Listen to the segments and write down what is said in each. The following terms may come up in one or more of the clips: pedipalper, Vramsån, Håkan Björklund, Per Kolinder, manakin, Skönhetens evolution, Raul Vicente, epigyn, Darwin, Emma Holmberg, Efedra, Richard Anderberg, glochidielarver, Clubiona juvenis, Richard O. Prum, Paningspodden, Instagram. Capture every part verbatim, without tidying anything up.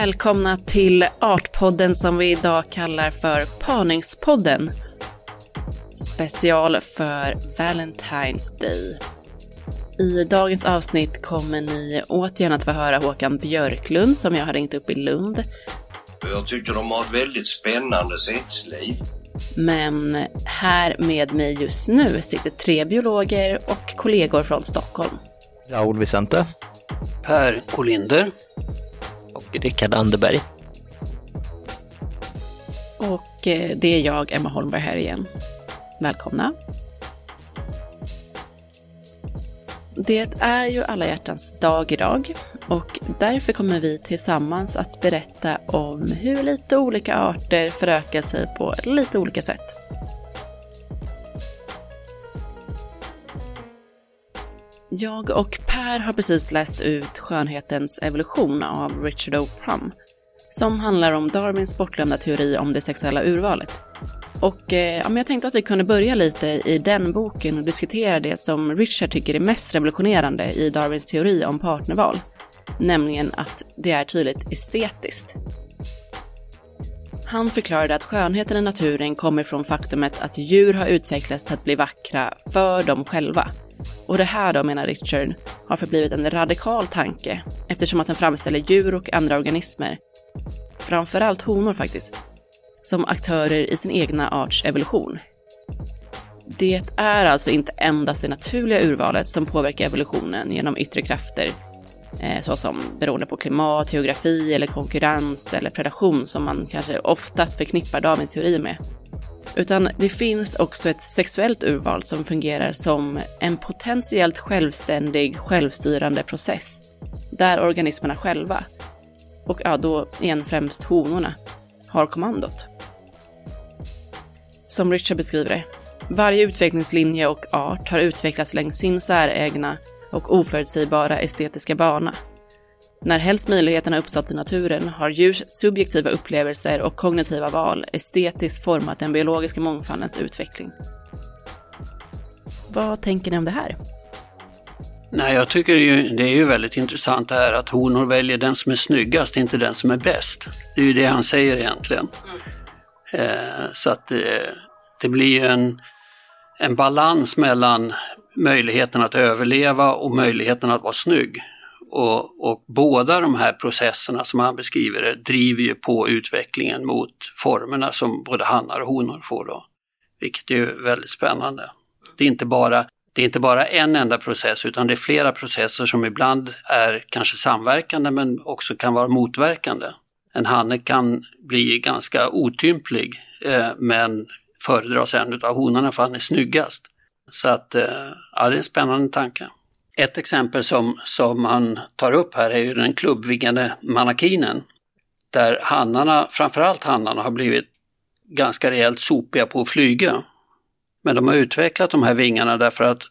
välkomna till Artpodden som vi idag kallar för Paningspodden. Special för Valentine's Day. I dagens avsnitt kommer ni återigen att få höra Håkan Björklund som jag har ringt upp i Lund. Jag tycker de har ett väldigt spännande sexliv. Men här med mig just nu sitter tre biologer och kollegor från Stockholm. Raul Vicente. Per Kolinder. Och Richard Anderberg. Och det är jag, Emma Holmberg, här igen. Välkomna. Det är ju alla hjärtans dag idag och därför kommer vi tillsammans att berätta om hur lite olika arter förökar sig på lite olika sätt. Jag och Per har precis läst ut Skönhetens evolution av Richard O. Prum som handlar om Darwins bortglömda teori om det sexuella urvalet. Och eh, ja, men jag tänkte att vi kunde börja lite i den boken och diskutera det som Richard tycker är mest revolutionerande i Darwins teori om partnerval. Nämligen att det är tydligt estetiskt. Han förklarade att skönheten i naturen kommer från faktumet att djur har utvecklats till att bli vackra för dem själva. Och det här då, menar Richard, har förblivit en radikal tanke eftersom att den framställer djur och andra organismer, framförallt honor faktiskt, som aktörer i sin egna arts evolution. Det är alltså inte endast det naturliga urvalet som påverkar evolutionen genom yttre krafter såsom beroende på klimat, geografi eller konkurrens eller predation som man kanske oftast förknippar Darwins teori med. Utan det finns också ett sexuellt urval som fungerar som en potentiellt självständig, självstyrande process där organismerna själva, och ja, då igen främst honorna, har kommandot. Som Richard beskriver det, varje utvecklingslinje och art har utvecklats längs sin särägna och oförutsägbara estetiska bana. När helst möjligheterna uppstått i naturen har djurs subjektiva upplevelser och kognitiva val estetiskt format den biologiska mångfaldens utveckling. Vad tänker ni om det här? Nej, jag tycker ju, det är ju väldigt intressant det här att honor väljer den som är snyggast, inte den som är bäst. Det är ju det han säger egentligen. Mm. Eh, så att eh, det blir ju en, en balans mellan möjligheten att överleva och möjligheten att vara snygg. Och, och båda de här processerna som han beskriver det, driver ju på utvecklingen mot formerna som både hannar och honor får då. Vilket är ju väldigt spännande. Det är inte bara... Det är inte bara en enda process utan det är flera processer som ibland är kanske samverkande men också kan vara motverkande. En hanne kan bli ganska otymplig eh, men föredras en av honorna för han är snyggast. Så att, eh, ja, det är en spännande tanke. Ett exempel som, som han tar upp här är ju den klubbviggande manakinen. Där hannarna, framförallt hannarna, har blivit ganska rejält sopiga på att flyga. Men de har utvecklat de här vingarna därför att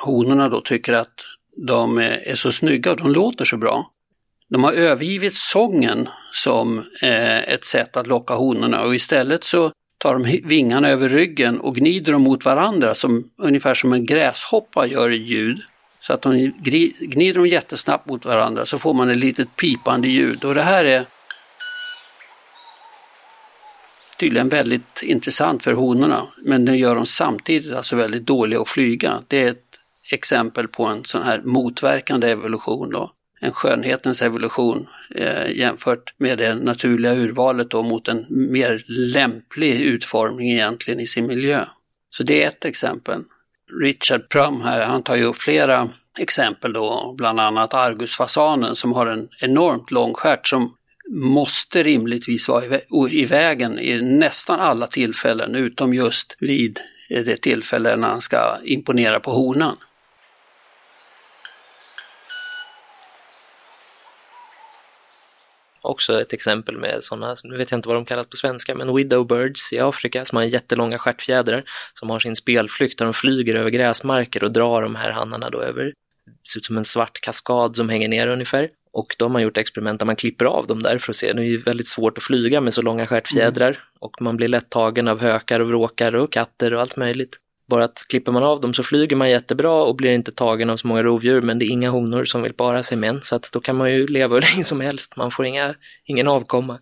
honorna då tycker att de är så snygga och de låter så bra. De har övergivit sången som ett sätt att locka honorna och istället så tar de vingarna över ryggen och gnider dem mot varandra som, ungefär som en gräshoppa gör i ljud. Så att de gnider dem jättesnabbt mot varandra så får man ett litet pipande ljud och det här är tydligen väldigt intressant för honorna, men det gör de samtidigt alltså väldigt dåliga att flyga. Det är ett exempel på en sån här motverkande evolution då. En skönhetens evolution eh, jämfört med det naturliga urvalet då mot en mer lämplig utformning egentligen i sin miljö. Så det är ett exempel. Richard Prum här, han tar ju upp flera exempel då, bland annat argusfasanen som har en enormt lång stjärt som måste rimligtvis vara i vägen i nästan alla tillfällen utom just vid det tillfälle när han ska imponera på honan. Också ett exempel med sådana, nu vet jag inte vad de kallas på svenska, men widowbirds i Afrika som har jättelånga stjärtfjädrar som har sin spelflykt där de flyger över gräsmarker och drar de här hannarna då över. Det ser ut som en svart kaskad som hänger ner ungefär. Och då har man gjort experiment där man klipper av dem där för att se. Det är ju väldigt svårt att flyga med så långa stjärtfjädrar mm. och man blir lätt tagen av hökar och vråkar och katter och allt möjligt. Bara att klipper man av dem så flyger man jättebra och blir inte tagen av så många rovdjur, men det är inga honor som vill para sig med en, så att då kan man ju leva hur länge som helst. Man får inga, ingen avkomma.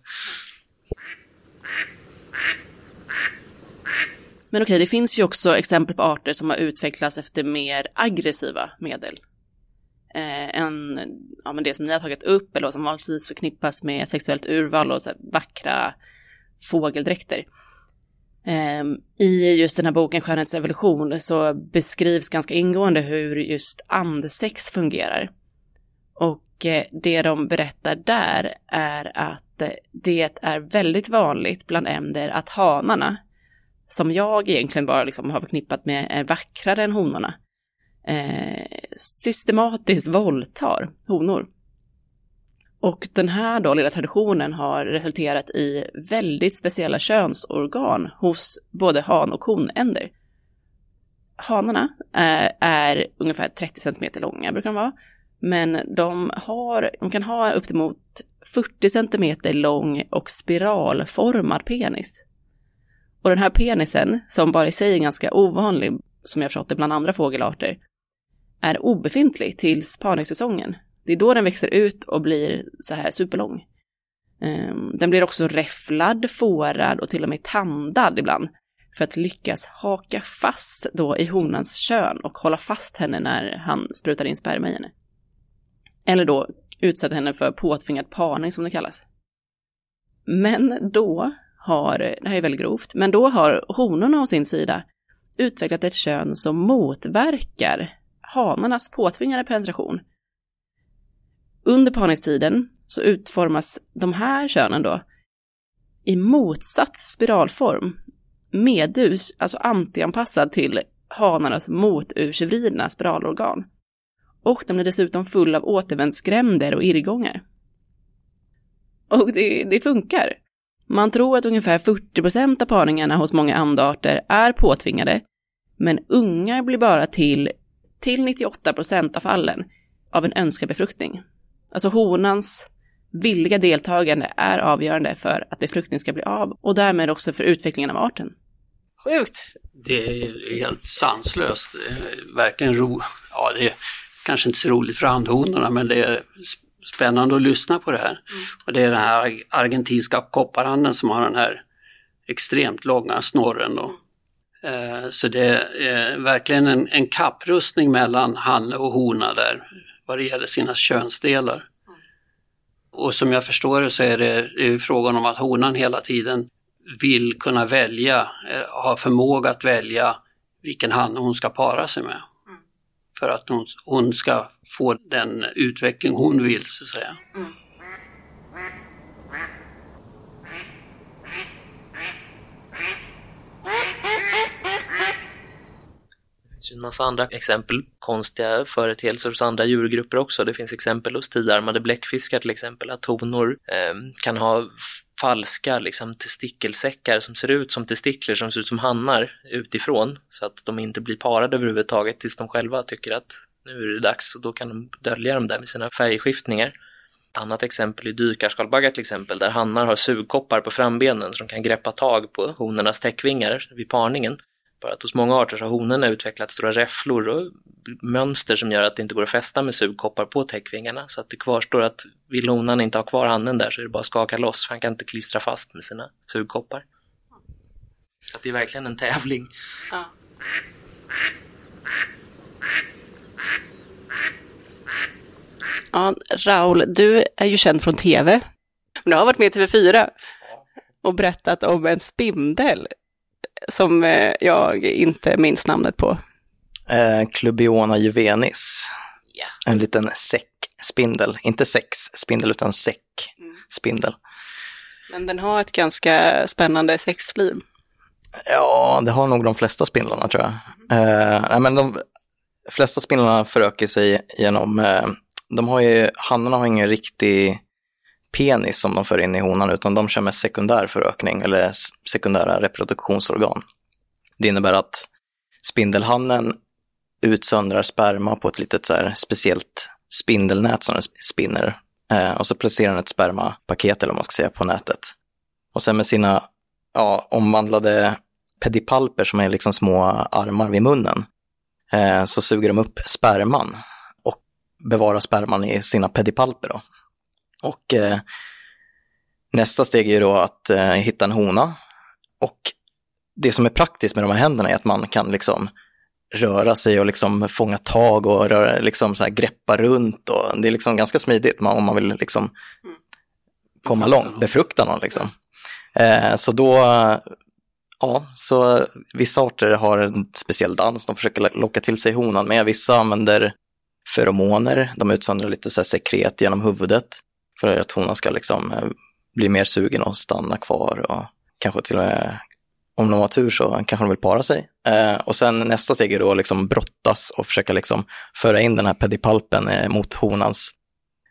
Men okej, det finns ju också exempel på arter som har utvecklats efter mer aggressiva medel. Eh, en, ja, men det som ni har tagit upp, eller som vanligtvis förknippas med sexuellt urval och så här vackra fågeldräkter. Eh, I just den här boken Skönhetens evolution så beskrivs ganska ingående hur just andsex fungerar. Och eh, det de berättar där är att eh, det är väldigt vanligt bland änder att hanarna, som jag egentligen bara liksom har förknippat med är vackrare än honorna, eh, systematiskt våldtar honor. Och den här då lilla traditionen har resulterat i väldigt speciella könsorgan hos både han- och honänder. Hanarna är, är ungefär trettio centimeter långa brukar de vara, men de, har, de kan ha upp emot fyrtio centimeter lång och spiralformad penis. Och den här penisen, som bara i sig är ganska ovanlig, som jag förstått det bland andra fågelarter, är obefintlig tills parningssäsongen. Det är då den växer ut och blir så här superlång. Den blir också räfflad, fårad och till och med tandad ibland för att lyckas haka fast då i honans kön och hålla fast henne när han sprutar in sperma i henne. Eller då utsätta henne för påtvingad parning som det kallas. Men då... Har, det här är väldigt grovt, men då har honorna å sin sida utvecklat ett kön som motverkar hanarnas påtvingade penetration. Under parningstiden så utformas de här könen då i motsatt spiralform, medus, alltså antianpassad till hanarnas moturvridna spiralorgan. Och de är dessutom full av återvändsgränder och irrgångar. Och det, det funkar. Man tror att ungefär fyrtio procent av parningarna hos många andarter är påtvingade, men ungar blir bara till, till nittioåtta procent av fallen av en önskad befruktning. Alltså honans villiga deltagande är avgörande för att befruktning ska bli av och därmed också för utvecklingen av arten. Sjukt! Det är helt sanslöst. Verkligen ro... Ja, det är kanske inte så roligt för handhonorna, men det är... spännande att lyssna på det här. Mm. Och det är den här argentinska kopparanden som har den här extremt långa snorren då. Eh, så det är verkligen en, en kapprustning mellan han och hona där vad det gäller sina könsdelar. Mm. Och som jag förstår det så är det, det är frågan om att honan hela tiden vill kunna välja, har förmåga att välja vilken han hon ska para sig med. För att hon, hon ska få den utveckling hon vill, så att säga. Mm. Det finns ju en massa andra exempel, konstiga företeelser hos andra djurgrupper också. Det finns exempel hos tioarmade bläckfiskar till exempel, att honor eh, kan ha falska liksom, testikelsäckar som ser ut som testikler, som ser ut som hannar utifrån, så att de inte blir parade överhuvudtaget tills de själva tycker att nu är det dags, och då kan de dölja dem där med sina färgskiftningar. Ett annat exempel är dykarskalbaggar till exempel, där hannar har sugkoppar på frambenen som kan greppa tag på honornas täckvingar vid parningen. Bara att hos många arter så har honorna utvecklat stora räfflor och mönster som gör att det inte går att fästa med sugkoppar på täckvingarna. Så att det kvarstår att vill honan inte ha kvar handen där så är det bara att skaka loss, för han kan inte klistra fast med sina sugkoppar. Så det är verkligen en tävling. Ja. Ja, Raul, du är ju känd från T V. Du har varit med i T V fyra och berättat om en spindel som jag inte minns namnet på. Eh, Clubiona juvenis. Yeah. En liten säckspindel. Inte sexspindel utan säckspindel. Mm. Men den har ett ganska spännande sexliv. Ja, det har nog de flesta spindlarna tror jag. Mm. Eh, nej, men de flesta spindlarna föröker sig genom... Eh, de har ju, hannarna har ingen riktig penis som de för in i honan, utan de kör med sekundär förökning eller sekundära reproduktionsorgan. Det innebär att spindelhannen utsöndrar sperma på ett litet så här speciellt spindelnät som den spinner. Eh, och så placerar den ett spermapaket eller vad man ska säga på nätet. Och sen med sina ja, omvandlade pedipalper som är liksom små armar vid munnen, eh, så suger de upp sperman och bevarar sperman i sina pedipalper då. Och eh, nästa steg är då att eh, hitta en hona, och det som är praktiskt med de här händerna är att man kan liksom röra sig och liksom fånga tag och röra, liksom så här greppa runt, och det är liksom ganska smidigt om man vill liksom komma långt, befrukta någon liksom. Eh, så då, ja, så vissa arter har en speciell dans, de försöker locka till sig honan med, vissa använder feromoner, de utsöndrar lite så här sekret genom huvudet för att honan ska liksom bli mer sugen och stanna kvar, och kanske till och med om de har tur så kanske de vill para sig. Eh, och sen nästa steg är då liksom brottas och försöka liksom föra in den här pedipalpen eh, mot honans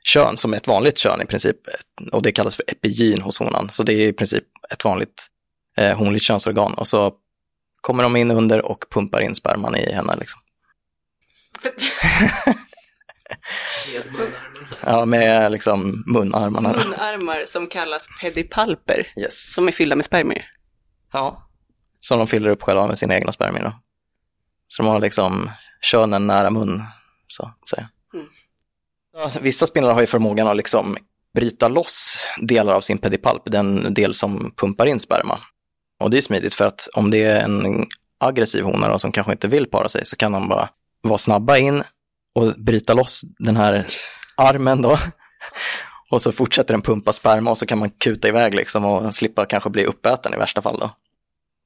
kön, som är ett vanligt kön i princip. Och det kallas för epigyn hos honan. Så det är i princip ett vanligt eh, honligt könsorgan. Och så kommer de in under och pumpar in sperman i henne liksom. Ja, med liksom munarmarna. Munarmar som kallas pedipalper. Yes. Som är fyllda med spermier. Ja, som de fyller upp själva med sina egna spermier då. Så de har liksom könen nära mun, så att säga. Mm. Alltså, vissa spindlar har ju förmågan att liksom bryta loss delar av sin pedipalp, den del som pumpar in sperma. Och det är smidigt för att om det är en aggressiv hona då, som kanske inte vill para sig, så kan de bara vara snabba in och bryta loss den här armen då. Och så fortsätter den pumpa sperma, och så kan man kuta iväg liksom och slippa kanske bli uppäten i värsta fall då.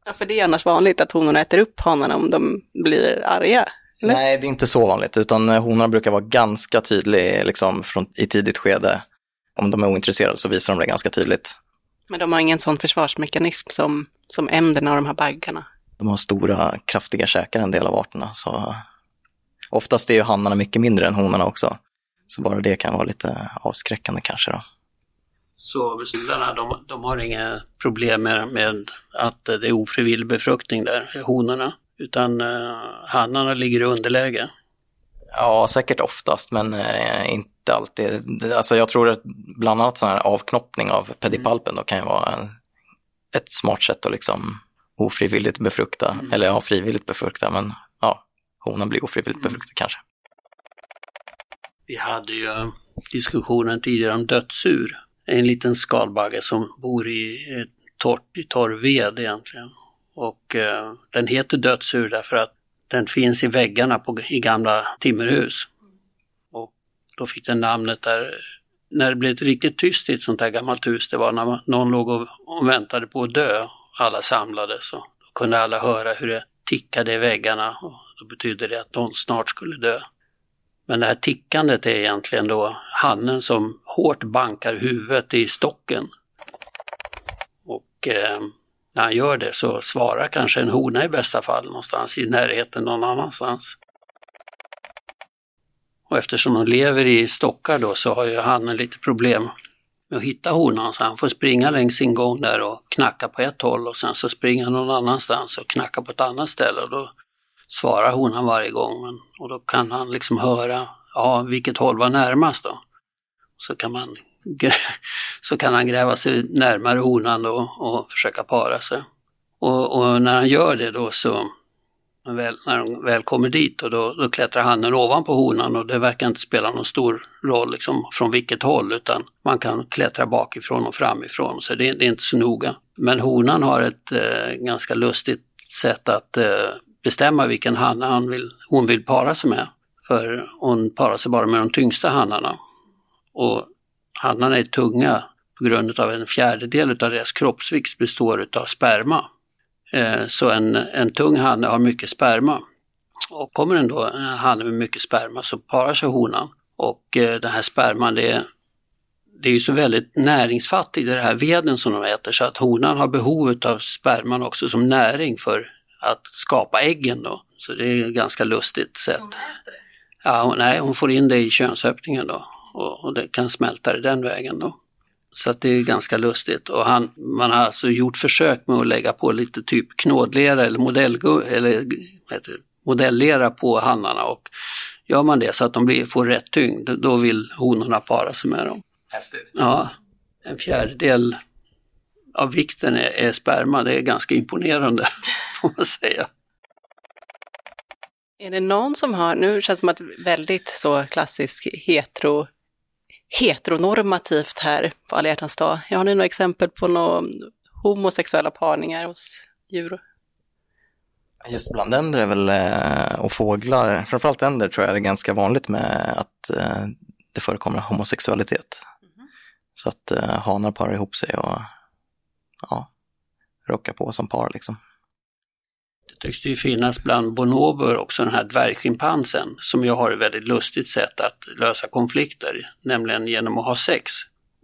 Ja, för det är annars vanligt att honorna äter upp hanarna om de blir arga, eller? Nej, det är inte så vanligt, utan honorna brukar vara ganska tydliga liksom, från, i tidigt skede. Om de är ointresserade så visar de det ganska tydligt. Men de har ingen sån försvarsmekanism som, som ämderna och de här baggarna? De har stora, kraftiga käkar, en del av arterna. Så oftast är ju hanarna mycket mindre än honorna också. Så bara det kan vara lite avskräckande kanske då. Så spindlarna, de, de har inga problem med, med att det är ofrivillig befruktning där, honorna, utan eh, hannarna ligger i underläge? Ja, säkert oftast, men eh, inte alltid. Alltså, jag tror att bland annat sån här avknoppning av pedipalpen då kan ju vara en, ett smart sätt att liksom ofrivilligt befrukta, mm. eller ja, frivilligt befrukta, men ja, honan blir ofrivilligt mm. befruktad kanske. Vi hade ju diskussionen tidigare om dödsur. En liten skalbagge som bor i, torr, i torr ved egentligen. Och eh, den heter dödsur därför att den finns i väggarna på, i gamla timmerhus. Och då fick den namnet där. När det blev riktigt tyst i ett sånt här gammalt hus, det var när man, någon låg och, och väntade på att dö. Alla samlades och då kunde alla höra hur det tickade i väggarna. Och då betydde det att någon snart skulle dö. Men det här tickandet är egentligen då hannen som hårt bankar huvudet i stocken. Och eh, när han gör det så svarar kanske en hona i bästa fall någonstans i närheten någon annanstans. Och eftersom de lever i stockar då, så har ju hannen lite problem med att hitta honan. Så han får springa längs sin gång där och knacka på ett håll, och sen så springer han någon annanstans och knacka på ett annat ställe, och då svarar honan varje gång, men, och då kan han liksom höra, ja, vilket håll var närmast då. Så kan, man, så kan han gräva sig närmare honan då och försöka para sig. Och, och när han gör det då, så väl, när de väl kommer dit, och då, då klättrar hannen ovanpå honan, och det verkar inte spela någon stor roll liksom, från vilket håll, utan man kan klättra bakifrån och framifrån, så det, det är inte så noga. Men honan har ett eh, ganska lustigt sätt att eh, bestämma vilken hanna han vill, hon vill para sig med. För hon parar sig bara med de tyngsta hannarna. Och hannarna är tunga på grund av en fjärdedel av deras kroppsvikt består av sperma. Eh, så en, en tung hanne har mycket sperma. Och kommer den då en hanne med mycket sperma, så parar sig honan. Och eh, den här sperman, det är, det är ju så väldigt näringsfattig i den här veden som de äter. Så att honan har behov av sperman också som näring för att skapa äggen då. Så det är ett ganska lustigt sätt. Hon äter det? Ja, hon, nej, hon får in det i könsöppningen då. Och, och det kan smälta det den vägen då. Så att det är ganska lustigt. Och han, man har alltså gjort försök med att lägga på lite typ knådlera eller, modell, eller heter det, modellera på hannarna. Och gör man det så att de blir, får rätt tyngd, då vill honorna para sig med dem. Häftigt. Ja, en fjärdedel av vikten är, är sperma. Det är ganska imponerande. får man säga. Är det någon som har, nu känns det som att väldigt så klassisk hetero, heteronormativt här på Alla hjärtans dag. Har ni några exempel på några homosexuella parningar hos djur? Just bland änder är väl, och fåglar, framförallt änder tror jag det är ganska vanligt med att det förekommer homosexualitet. Mm. Så att hanar parar ihop sig och ja, rockar på som par liksom. Det tycks det ju finnas bland bonober också, den här dvärgschimpansen som ju har ett väldigt lustigt sätt att lösa konflikter, nämligen genom att ha sex.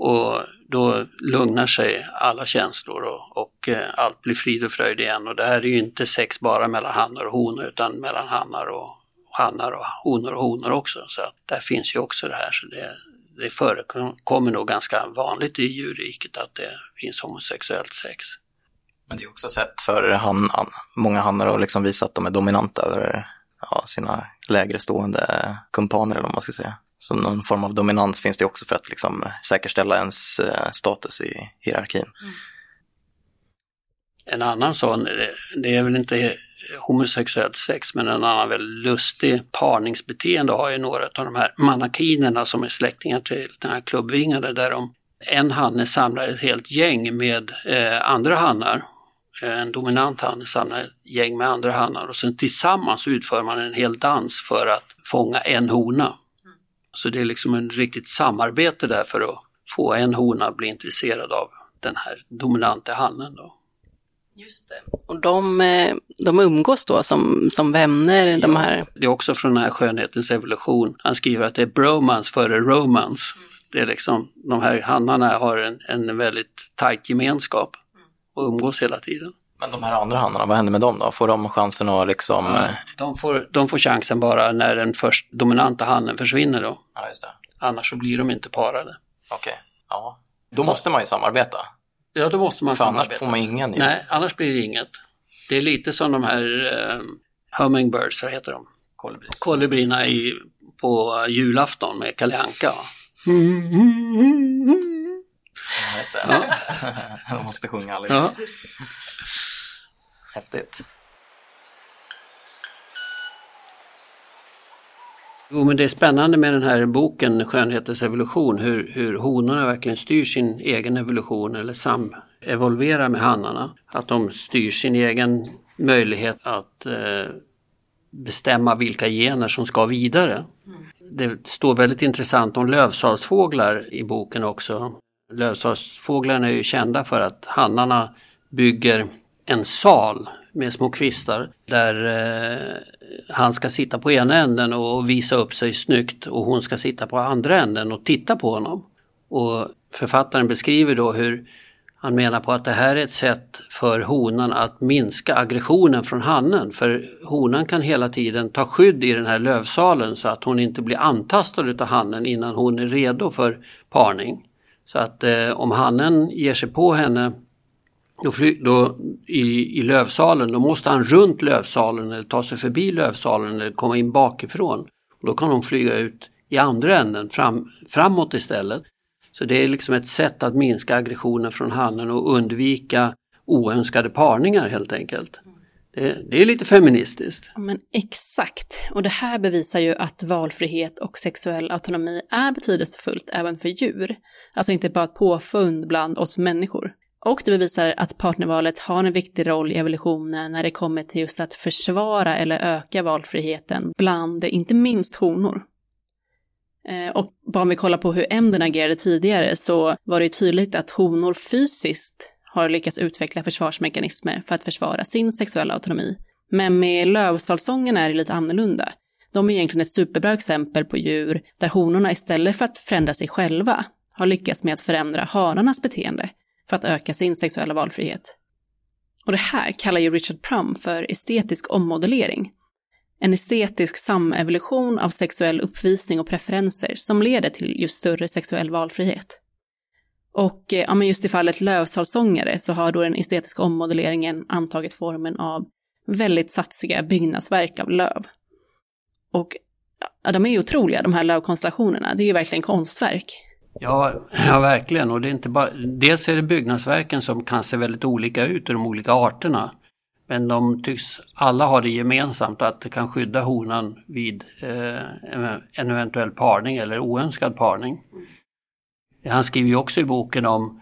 Och då lugnar sig alla känslor och, och allt blir frid och fröjd igen. Och det här är ju inte sex bara mellan hanar och honor, utan mellan hanar och hanar och honor och honor också. Så att där finns ju också det här. Så det, det förekommer nog ganska vanligt i djurriket att det finns homosexuellt sex. Men det är också sätt för han, han, många hanar har liksom visat att de är dominanta över ja, sina lägre stående kumpaner eller vad man ska säga. Så någon form av dominans finns det också för att liksom säkerställa ens status i hierarkin. Mm. En annan sån, det är väl inte homosexuellt sex, men en annan väldigt lustig parningsbeteende har ju några av de här manakinerna som är släktingar till den här klubbvingade, där de, en hanne samlar ett helt gäng med eh, andra hannar. En dominant han samlar ett gäng med andra hannar och sen tillsammans utför man en hel dans för att fånga en hona. Mm. Så det är liksom en riktigt samarbete där för att få en hona att bli intresserad av den här dominanta hannen då. Just det. Och de, de umgås då som, som vänner, ja, de här. Det är också från den här Skönhetens evolution. Han skriver att det är bromance före romance. Mm. Det är liksom, de här hannarna har en, en väldigt tajt gemenskap och umgås hela tiden. Men de här andra hannarna, vad händer med dem då? Får de chansen att liksom... Ja, de, får, de får chansen bara när den först dominanta hannen försvinner då. Ja, just det. Annars så blir de inte parade. Okej, okay. Ja. Då måste man ju samarbeta. Ja, då måste man För samarbeta. Annars får man ingen ju. Nej, annars blir det inget. Det är lite som de här eh, hummingbirds, vad heter de? Kolibris. Kolibrina i, på julafton med Kalle Anka. Mm, mm, mm, mm. Ja, just det. Ja. De måste sjunga allihop. Ja. Häftigt. Jo, men det är spännande med den här boken Skönhetens evolution, hur, hur honorna verkligen styr sin egen evolution eller samevolverar med hannarna. Att de styr sin egen möjlighet att eh, bestämma vilka gener som ska vidare. Mm. Det står väldigt intressant om lövsalsfåglar i boken också. Lövsalsfåglarna är ju kända för att hannarna bygger en sal med små kvistar där eh, han ska sitta på ena änden och visa upp sig snyggt och hon ska sitta på andra änden och titta på honom. Och författaren beskriver då hur han menar på att det här är ett sätt för honan att minska aggressionen från hannen. För honan kan hela tiden ta skydd i den här lövsalen så att hon inte blir antastad av hannen innan hon är redo för parning. Så att eh, om hannen ger sig på henne då fly, då, i, i lövsalen, då måste han runt lövsalen eller ta sig förbi lövsalen eller komma in bakifrån. Och då kan hon flyga ut i andra änden, fram, framåt istället. Så det är liksom ett sätt att minska aggressionen från hannen och undvika oönskade parningar helt enkelt. Det, det är lite feministiskt. Ja, men exakt. Och det här bevisar ju att valfrihet och sexuell autonomi är betydelsefullt även för djur. Alltså inte bara ett påfund bland oss människor. Och det bevisar att partnervalet har en viktig roll i evolutionen när det kommer till just att försvara eller öka valfriheten bland inte minst honor. Och bara om vi kollar på hur änden agerade tidigare så var det ju tydligt att honor fysiskt har lyckats utveckla försvarsmekanismer för att försvara sin sexuella autonomi. Men med lövsalsången är det lite annorlunda. De är egentligen ett superbra exempel på djur där honorna istället för att förändra sig själva har lyckats med att förändra hanarnas beteende för att öka sin sexuella valfrihet. Och det här kallar ju Richard Prum för estetisk ommodellering. En estetisk samevolution av sexuell uppvisning och preferenser som leder till just större sexuell valfrihet. Och ja, men just i fallet lövsalsångare så har då den estetiska ommodelleringen antagit formen av väldigt satsiga byggnadsverk av löv. Och ja, de är ju otroliga, de här lövkonstellationerna. Det är ju verkligen konstverk. Ja, ja verkligen. Och det är inte bara... Dels är det byggnadsverken som kan se väldigt olika ut i de olika arterna. Men de tycks alla ha det gemensamt att det kan skydda honan vid eh, en eventuell parning eller oönskad parning. Han skriver ju också i boken om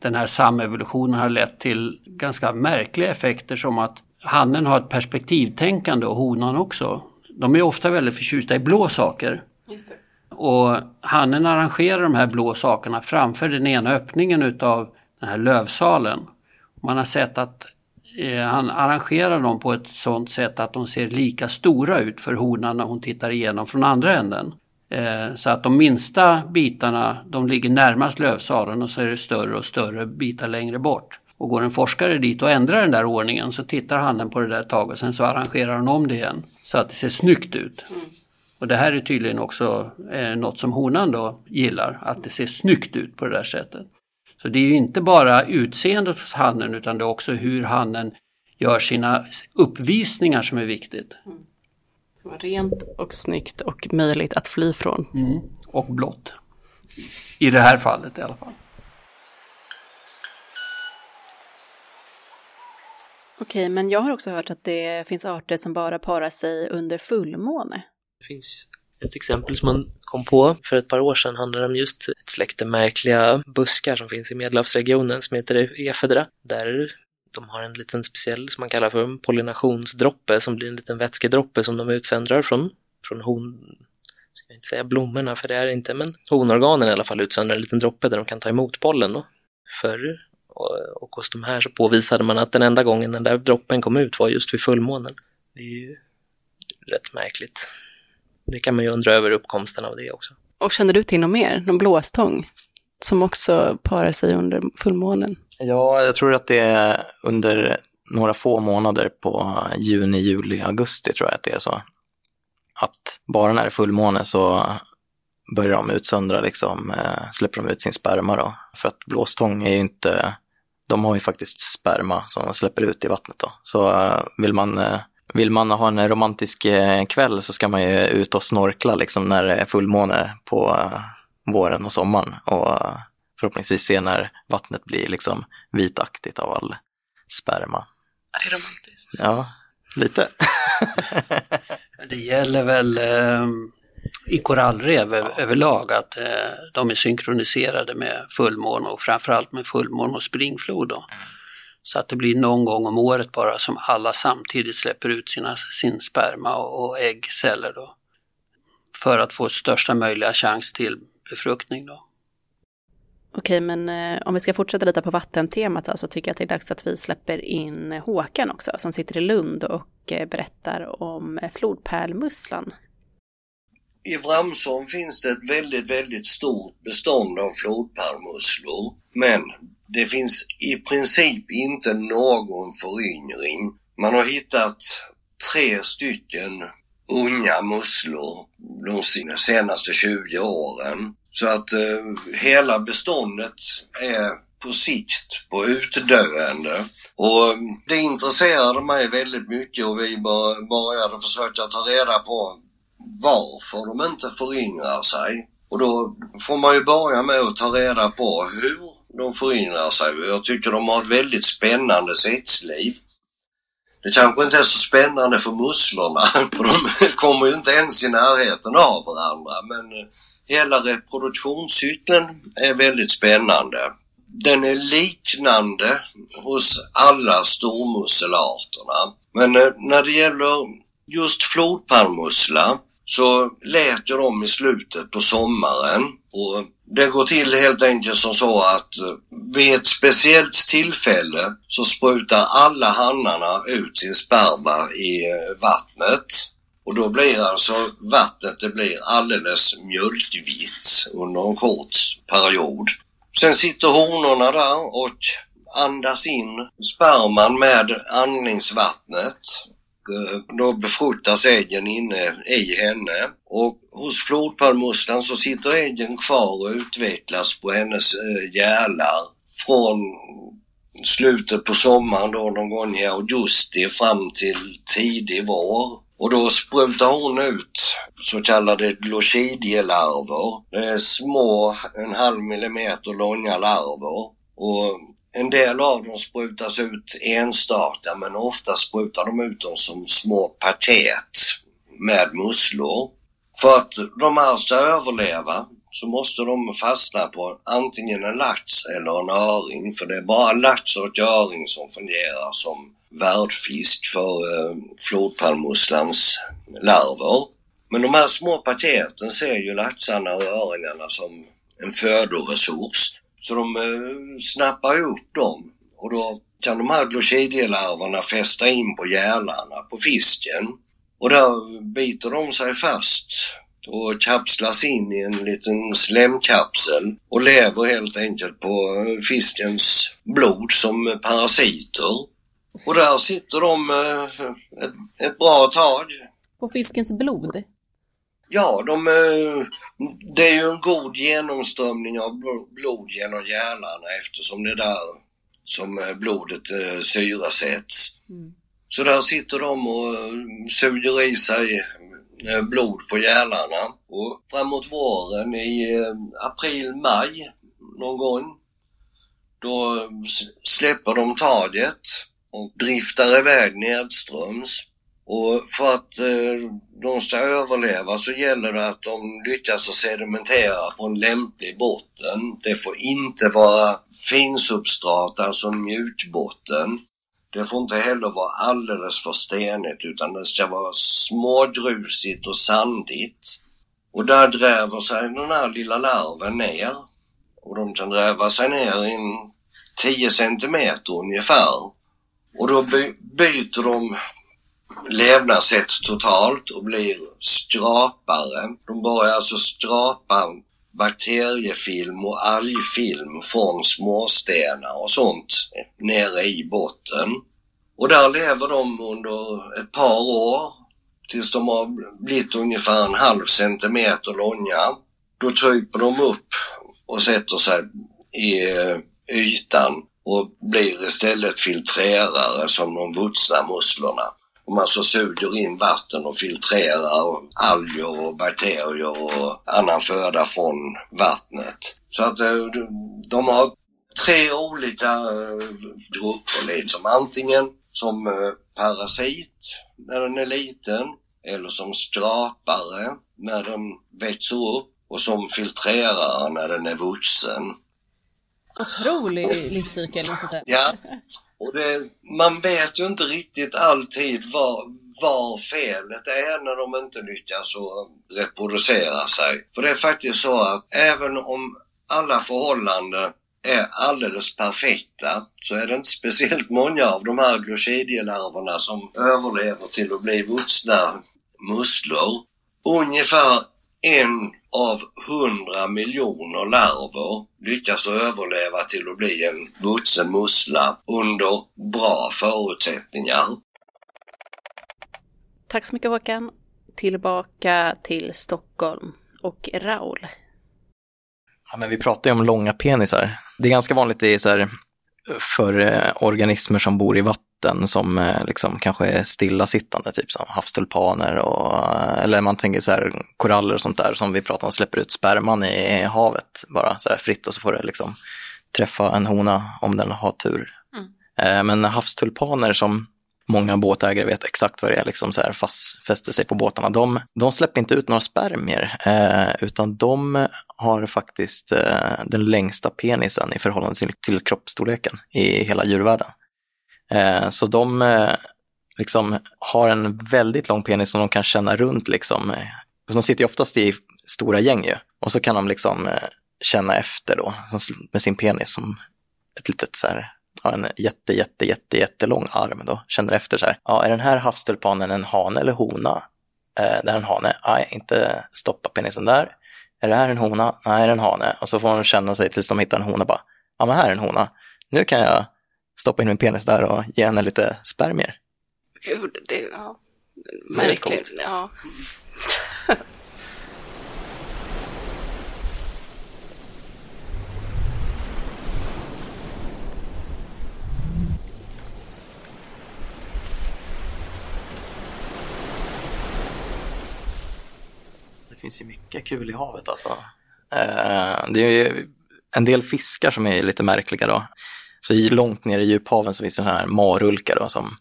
den här samevolutionen har lett till ganska märkliga effekter, som att hannen har ett perspektivtänkande och honan också. De är ofta väldigt förtjusta i blå saker. Just det. Och hannen arrangerar de här blå sakerna framför den ena öppningen utav den här lövsalen. Man har sett att eh, han arrangerar dem på ett sådant sätt att de ser lika stora ut för honan när hon tittar igenom från andra änden. Eh, så att de minsta bitarna, de ligger närmast lövsalen, och så är det större och större bitar längre bort. Och går en forskare dit och ändrar den där ordningen, så tittar hannen på det där taget och sen så arrangerar han om det igen så att det ser snyggt ut. Mm. Och det här är tydligen också eh, något som honan då gillar, att det ser snyggt ut på det där sättet. Så det är ju inte bara utseendet hos hannen, utan det är också hur hannen gör sina uppvisningar som är viktigt. Mm. Det var rent och snyggt och möjligt att fly från. Mm. Och blått. I det här fallet i alla fall. Okej, men jag har också hört att det finns arter som bara parar sig under fullmåne. Det finns ett exempel som man kom på för ett par år sedan, handlar om just ett släkte märkliga buskar som finns i Medelhavsregionen som heter Efedra. Där de har en liten speciell som man kallar för en pollinationsdroppe, som blir en liten vätskedroppe som de utsöndrar från, från hon, ska inte säga blommorna för det är inte, men honorganen i alla fall utsöndrar en liten droppe där de kan ta emot pollen då. För Och, och hos de här så påvisade man att den enda gången den där droppen kom ut var just vid fullmånen. Det är ju rätt märkligt. Det kan man ju undra över uppkomsten av det också. Och känner du till något mer? Någon blåstång som också parar sig under fullmånen? Ja, jag tror att det är under några få månader på juni, juli, augusti tror jag att det är så. Att bara när det är fullmåne så börjar de utsöndra, liksom, släpper de ut sin sperma då. För att blåstång är ju inte... De har ju faktiskt sperma som de släpper ut i vattnet då. Så vill man, vill man ha en romantisk kväll så ska man ju ut och snorkla liksom när det är fullmåne på våren och sommaren. Och förhoppningsvis se när vattnet blir liksom vitaktigt av all sperma. Det är romantiskt. Ja, lite. Det gäller väl i korallrev ja. överlag att eh, de är synkroniserade med fullmåne, och framförallt med fullmåne och springflod då. Mm. Så att det blir någon gång om året bara som alla samtidigt släpper ut sina, sin sperma och, och äggceller då, för att få största möjliga chans till befruktning då. Okej, men eh, om vi ska fortsätta lite på vattentemat då, så tycker jag att det är dags att vi släpper in Håkan också, som sitter i Lund och eh, berättar om flodpärlmusslan. I Vramsån finns det ett väldigt, väldigt stort bestånd av flodpärlmusslor, men det finns i princip inte någon föryngring. Man har hittat tre stycken unga musslor de senaste tjugo åren. Så att eh, hela beståndet är på sikt på utdöende. Och det intresserade mig väldigt mycket, och vi började försöka ta reda på varför de inte föryngrar sig. Och då får man ju börja med att ta reda på hur de föryngrar sig. Jag tycker de har ett väldigt spännande sexliv. Det kanske inte är så spännande för musslorna, för de kommer ju inte ens i närheten av varandra. Men hela reproduktionscykeln är väldigt spännande. Den är liknande hos alla stormusselarterna. Men när det gäller just flodpärlmussla så lät ju de i slutet på sommaren, och det går till helt enkelt som så att vid ett speciellt tillfälle så sprutar alla hannarna ut sin sperma i vattnet, och då blir alltså vattnet, det blir alldeles mjölkvitt under en kort period. Sen sitter honorna där och andas in sperman med andningsvattnet. Då befruktas äggen inne i henne, och hos flodpärlmusslan så sitter äggen kvar och utvecklas på hennes gälar från slutet på sommaren då, någon gång i augusti, fram till tidig vår. Och då sprutar hon ut så kallade glochidielarver. Det är små en halv millimeter långa larver, och En del av dem sprutas ut enstaka, men ofta sprutar de ut dem som små paket med musslor. För att de här ska överleva så måste de fastna på antingen en lax eller en öring. För det är bara lax och öring som fungerar som värdfisk för eh, flodpärlmusslans larver. Men de här små paketen ser ju laxarna och öringarna som en födoresurs. Så de eh, snappar upp dem och då kan de här glochidielarverna fästa in på gälarna på fisken. Och där biter de sig fast och kapslas in i en liten slemkapsel och lever helt enkelt på fiskens blod som parasiter. Och där sitter de ett, ett bra tag. På fiskens blod? Ja, de, det är ju en god genomströmning av blod genom hjärnan eftersom det är där som blodet syrasätts. Mm. Så där sitter de och suger i sig blod på gälarna. Och framåt våren i april, maj någon gång, då släpper de taget och driftar iväg nedströms. Och för att de ska överleva så gäller det att de lyckas att sedimentera på en lämplig botten. Det får inte vara finsubstrat, alltså mjukbotten. Det får inte heller vara alldeles för stenigt utan det ska vara smågrusigt och sandigt. Och där dräver sig den här lilla larven ner. Och de kan dräva sig ner i tio centimeter ungefär. Och då by- byter de levnadssätt totalt och blir skrapare. De börjar alltså skrapa bakteriefilm och algfilm från småstenar och sånt nere i botten. Och där lever de under ett par år tills de har blivit ungefär en halv centimeter långa. Då trycker de upp och sätter sig i ytan och blir istället filtrerare som de vuxna musslorna. De alltså suger in vatten och filtrerar alger och bakterier och annan föda från vattnet. Så att de har tre olika grupper liksom. Antingen som parasit när den är liten, eller som skrapare när den växer upp och som filtrerare när den är vuxen. Otrolig livscykel måste jag säga. Ja. Och det, man vet ju inte riktigt alltid var, var felet är när de inte lyckas och reproducera sig. För det är faktiskt så att även om alla förhållanden är alldeles perfekta så är det inte speciellt många av de här glochidielarverna som överlever till att bli vuxna musslor. Ungefär en av hundra miljoner larver lyckas överleva till att bli en vuxen mussla under bra förutsättningar. Tack så mycket Håkan. Tillbaka till Stockholm och Raul. Ja, men vi pratar ju om långa penisar. Det är ganska vanligt i så här, för eh, organismer som bor i vatten som eh, liksom kanske är stillasittande, typ som havstulpaner och, eller man tänker så här koraller och sånt där som vi pratar om, släpper ut sperman i havet bara så här fritt och så får det liksom träffa en hona om den har tur. Mm. Eh, men havstulpaner som många båtägare vet exakt vad det är liksom så här fast, fäster sig på båtarna, de, de släpper inte ut några spermier eh, utan de har faktiskt eh, den längsta penisen i förhållande till, till kroppsstorleken i hela djurvärlden. Eh, så de eh, liksom har en väldigt lång penis som de kan känna runt liksom. De sitter ju oftast i stora gäng ju, och så kan de liksom eh, känna efter då med sin penis som ett litet så här, har en jätte, jätte, jätte, jätte lång arm då. Känner efter så här. Ja, är den här havstulpanen en hane eller hona? Eh, det är en hane. Nej, inte stoppa penisen där. Är det här en hona? Nej, är det en hane. Och så får de känna sig tills de hittar en hona. Bara, ja, men här är en hona. Nu kan jag stoppa in min penis där och ge henne lite spermier. Gud, det är ja. Märkligt. Det är ja. Det finns ju mycket kul i havet alltså. Eh, det är ju en del fiskar som är lite märkliga då. Så långt ner i djuphaven så finns det här marulkar då, som,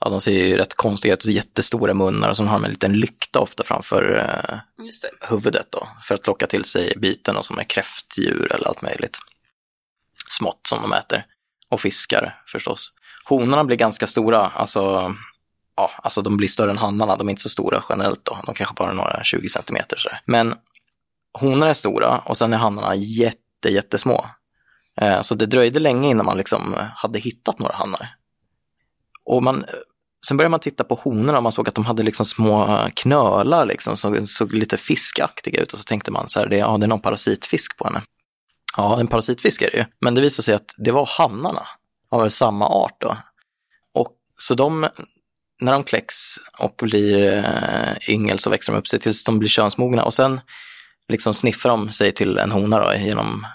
ja, de ser ju rätt konstiga ut, jättestora munnar, och så har de en liten lykta ofta framför eh, Just det. huvudet då, för att locka till sig biten, och som är kräftdjur eller allt möjligt smått som de äter, och fiskar förstås. Honorna blir ganska stora, alltså, ja, alltså de blir större än hannarna, de är inte så stora generellt då, de kanske bara några tjugo centimeter så där. Men honorna är stora och sen är hannarna jätte, jättesmå. Så det dröjde länge innan man liksom hade hittat några hannar. Och man, sen började man titta på honorna och man såg att de hade liksom små knölar liksom, som såg lite fiskaktiga ut, och så tänkte man så här, det, ja, det är någon parasitfisk på henne. Ja, en parasitfisk är det ju. Men det visade sig att det var hannarna av samma art då. Och så de, när de kläcks och blir yngel, så växer de upp sig tills de blir könsmogna, och sen liksom sniffar de sig till en hona då, genom,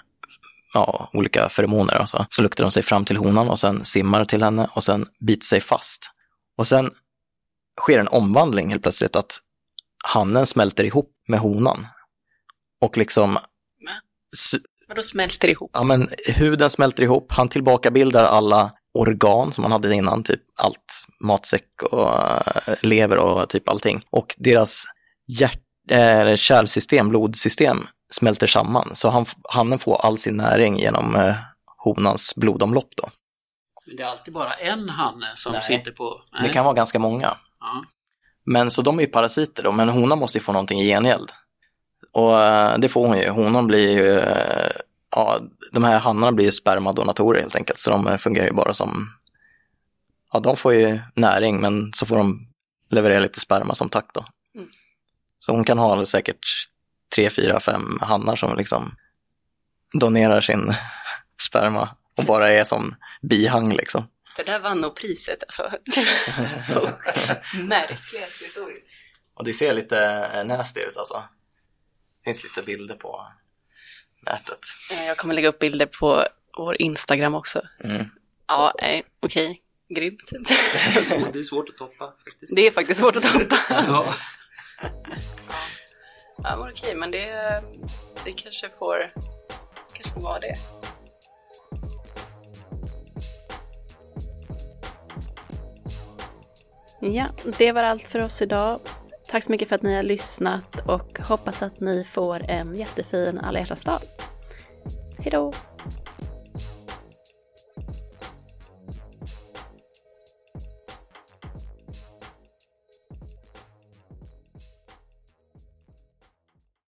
ja, olika feromoner och så. Så luktar de sig fram till honan och sen simmar till henne och sen biter sig fast. Och sen sker en omvandling helt plötsligt, att hannen smälter ihop med honan. Och liksom... Men då smälter ihop? Ja, men huden smälter ihop. Han tillbakabildar alla organ som han hade innan, typ allt, matsäck och lever och typ allting. Och deras hjärt... Eh, kärlsystem, blodsystem smälter samman, så han, hannen får all sin näring genom eh, honans blodomlopp då. Men det är alltid bara en hanne som nej, sitter på... Nej. Det kan vara ganska många. Ja. Men så de är ju parasiter då, men honan måste ju få någonting i gengäld. Och eh, det får hon ju. Honan blir ju... Eh, ja, de här hannarna blir ju spermadonatorer helt enkelt, så de fungerar ju bara som... Ja, de får ju näring, men så får de leverera lite sperma som tack då. Mm. Så hon kan ha säkert tre, fyra, fem hannar som liksom donerar sin sperma och bara är som bihang liksom. Det där vann nog priset alltså. Märkligast historia. Och det ser lite nasty ut alltså. Det finns lite bilder på nätet. Jag kommer lägga upp bilder på vår Instagram också. Mm. Ja, okej. Okay. Grymt. Det är svårt att toppa faktiskt. Det är faktiskt svårt att toppa. Ja. Ja, var okej, men det, det kanske får kanske får vara det. Ja, det var allt för oss idag. Tack så mycket för att ni har lyssnat, och hoppas att ni får en jättefin alla hjärtans dag. Hej då!